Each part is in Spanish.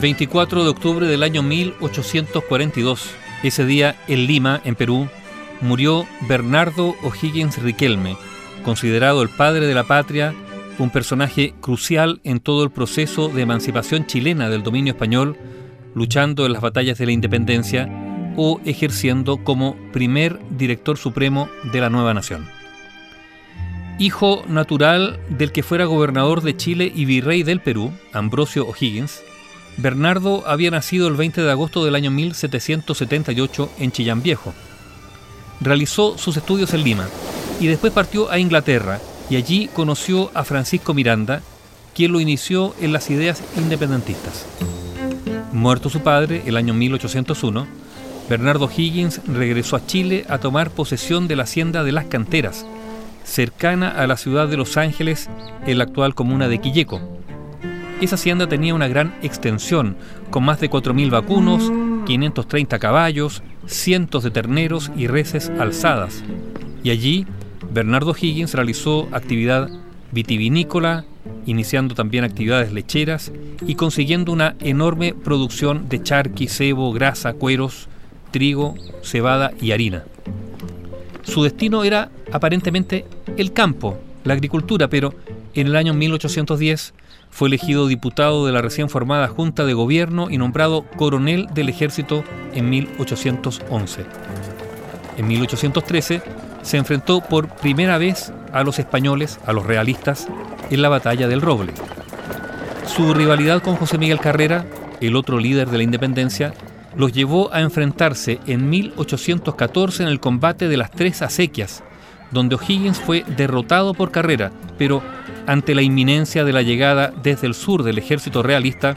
24 de octubre del año 1842. Ese día, en Lima, en Perú, murió Bernardo O'Higgins Riquelme, considerado el padre de la patria, un personaje crucial en todo el proceso de emancipación chilena del dominio español, luchando en las batallas de la independencia o ejerciendo como primer director supremo de la nueva nación. Hijo natural del que fuera gobernador de Chile y virrey del Perú, Ambrosio O'Higgins, Bernardo había nacido el 20 de agosto del año 1778 en Chillán Viejo. Realizó sus estudios en Lima y después partió a Inglaterra, y allí conoció a Francisco Miranda, quien lo inició en las ideas independentistas. Muerto su padre el año 1801, Bernardo O'Higgins regresó a Chile a tomar posesión de la hacienda de Las Canteras, cercana a la ciudad de Los Ángeles, en la actual comuna de Quilleco. Esa hacienda tenía una gran extensión, con más de 4.000 vacunos, 530 caballos, cientos de terneros y reses alzadas. Y allí, Bernardo O'Higgins realizó actividad vitivinícola, iniciando también actividades lecheras y consiguiendo una enorme producción de charqui, cebo, grasa, cueros, trigo, cebada y harina. Su destino era aparentemente el campo, la agricultura, pero en el año 1810 fue elegido diputado de la recién formada Junta de Gobierno y nombrado coronel del ejército en 1811. En 1813 se enfrentó por primera vez a los españoles, a los realistas, en la Batalla del Roble. Su rivalidad con José Miguel Carrera, el otro líder de la independencia, los llevó a enfrentarse en 1814 en el combate de las Tres Acequias, donde O'Higgins fue derrotado por Carrera, pero ante la inminencia de la llegada desde el sur del ejército realista,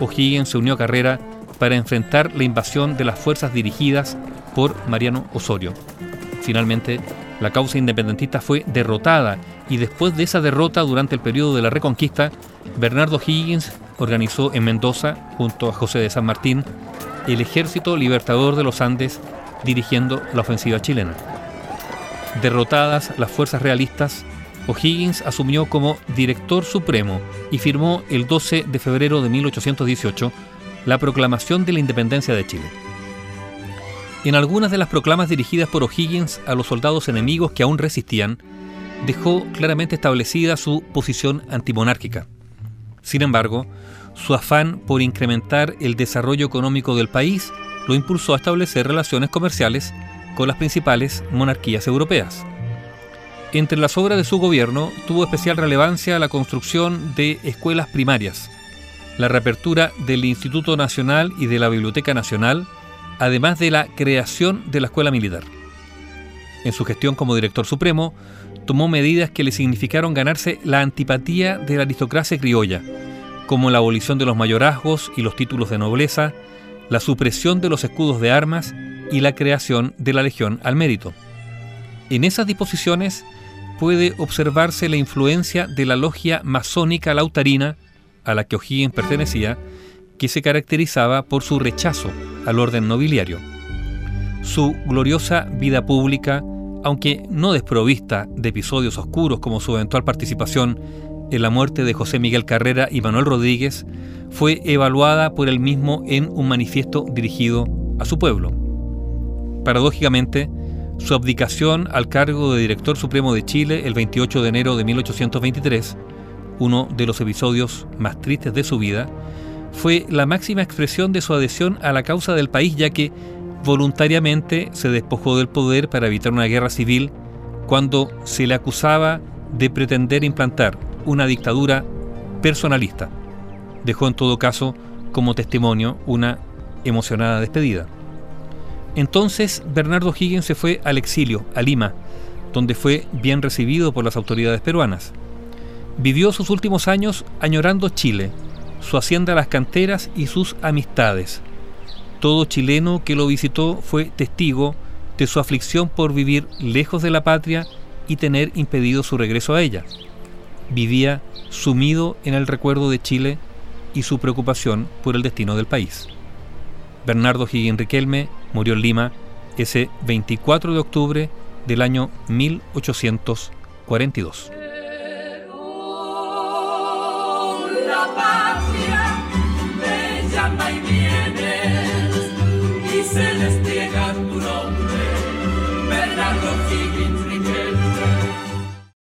O'Higgins se unió a Carrera para enfrentar la invasión de las fuerzas dirigidas por Mariano Osorio. Finalmente, la causa independentista fue derrotada y después de esa derrota, durante el periodo de la Reconquista, Bernardo O'Higgins organizó en Mendoza, junto a José de San Martín, el Ejército Libertador de los Andes, dirigiendo la ofensiva chilena. Derrotadas las fuerzas realistas, O'Higgins asumió como director supremo y firmó el 12 de febrero de 1818 la proclamación de la independencia de Chile. En algunas de las proclamas dirigidas por O'Higgins a los soldados enemigos que aún resistían, dejó claramente establecida su posición antimonárquica. Sin embargo, su afán por incrementar el desarrollo económico del país lo impulsó a establecer relaciones comerciales con las principales monarquías europeas. Entre las obras de su gobierno tuvo especial relevancia la construcción de escuelas primarias, la reapertura del Instituto Nacional y de la Biblioteca Nacional, además de la creación de la escuela militar. En su gestión como director supremo, tomó medidas que le significaron ganarse la antipatía de la aristocracia criolla, como la abolición de los mayorazgos y los títulos de nobleza, la supresión de los escudos de armas y la creación de la Legión al Mérito. En esas disposiciones puede observarse la influencia de la logia masónica lautarina, a la que O'Higgins pertenecía, que se caracterizaba por su rechazo al orden nobiliario. Su gloriosa vida pública, aunque no desprovista de episodios oscuros como su eventual participación en la muerte de José Miguel Carrera y Manuel Rodríguez, fue evaluada por él mismo en un manifiesto dirigido a su pueblo. Paradójicamente, su abdicación al cargo de director supremo de Chile el 28 de enero de 1823, uno de los episodios más tristes de su vida, fue la máxima expresión de su adhesión a la causa del país, ya que voluntariamente se despojó del poder para evitar una guerra civil cuando se le acusaba de pretender implantar una dictadura personalista. Dejó en todo caso como testimonio una emocionada despedida. Entonces Bernardo O'Higgins se fue al exilio, a Lima, donde fue bien recibido por las autoridades peruanas. Vivió sus últimos años añorando Chile, su hacienda Las Canteras y sus amistades. Todo chileno que lo visitó fue testigo de su aflicción por vivir lejos de la patria y tener impedido su regreso a ella. Vivía sumido en el recuerdo de Chile y su preocupación por el destino del país. Bernardo O'Higgins Riquelme murió en Lima ese 24 de octubre del año 1842. La patria, Bernardo O'Higgins.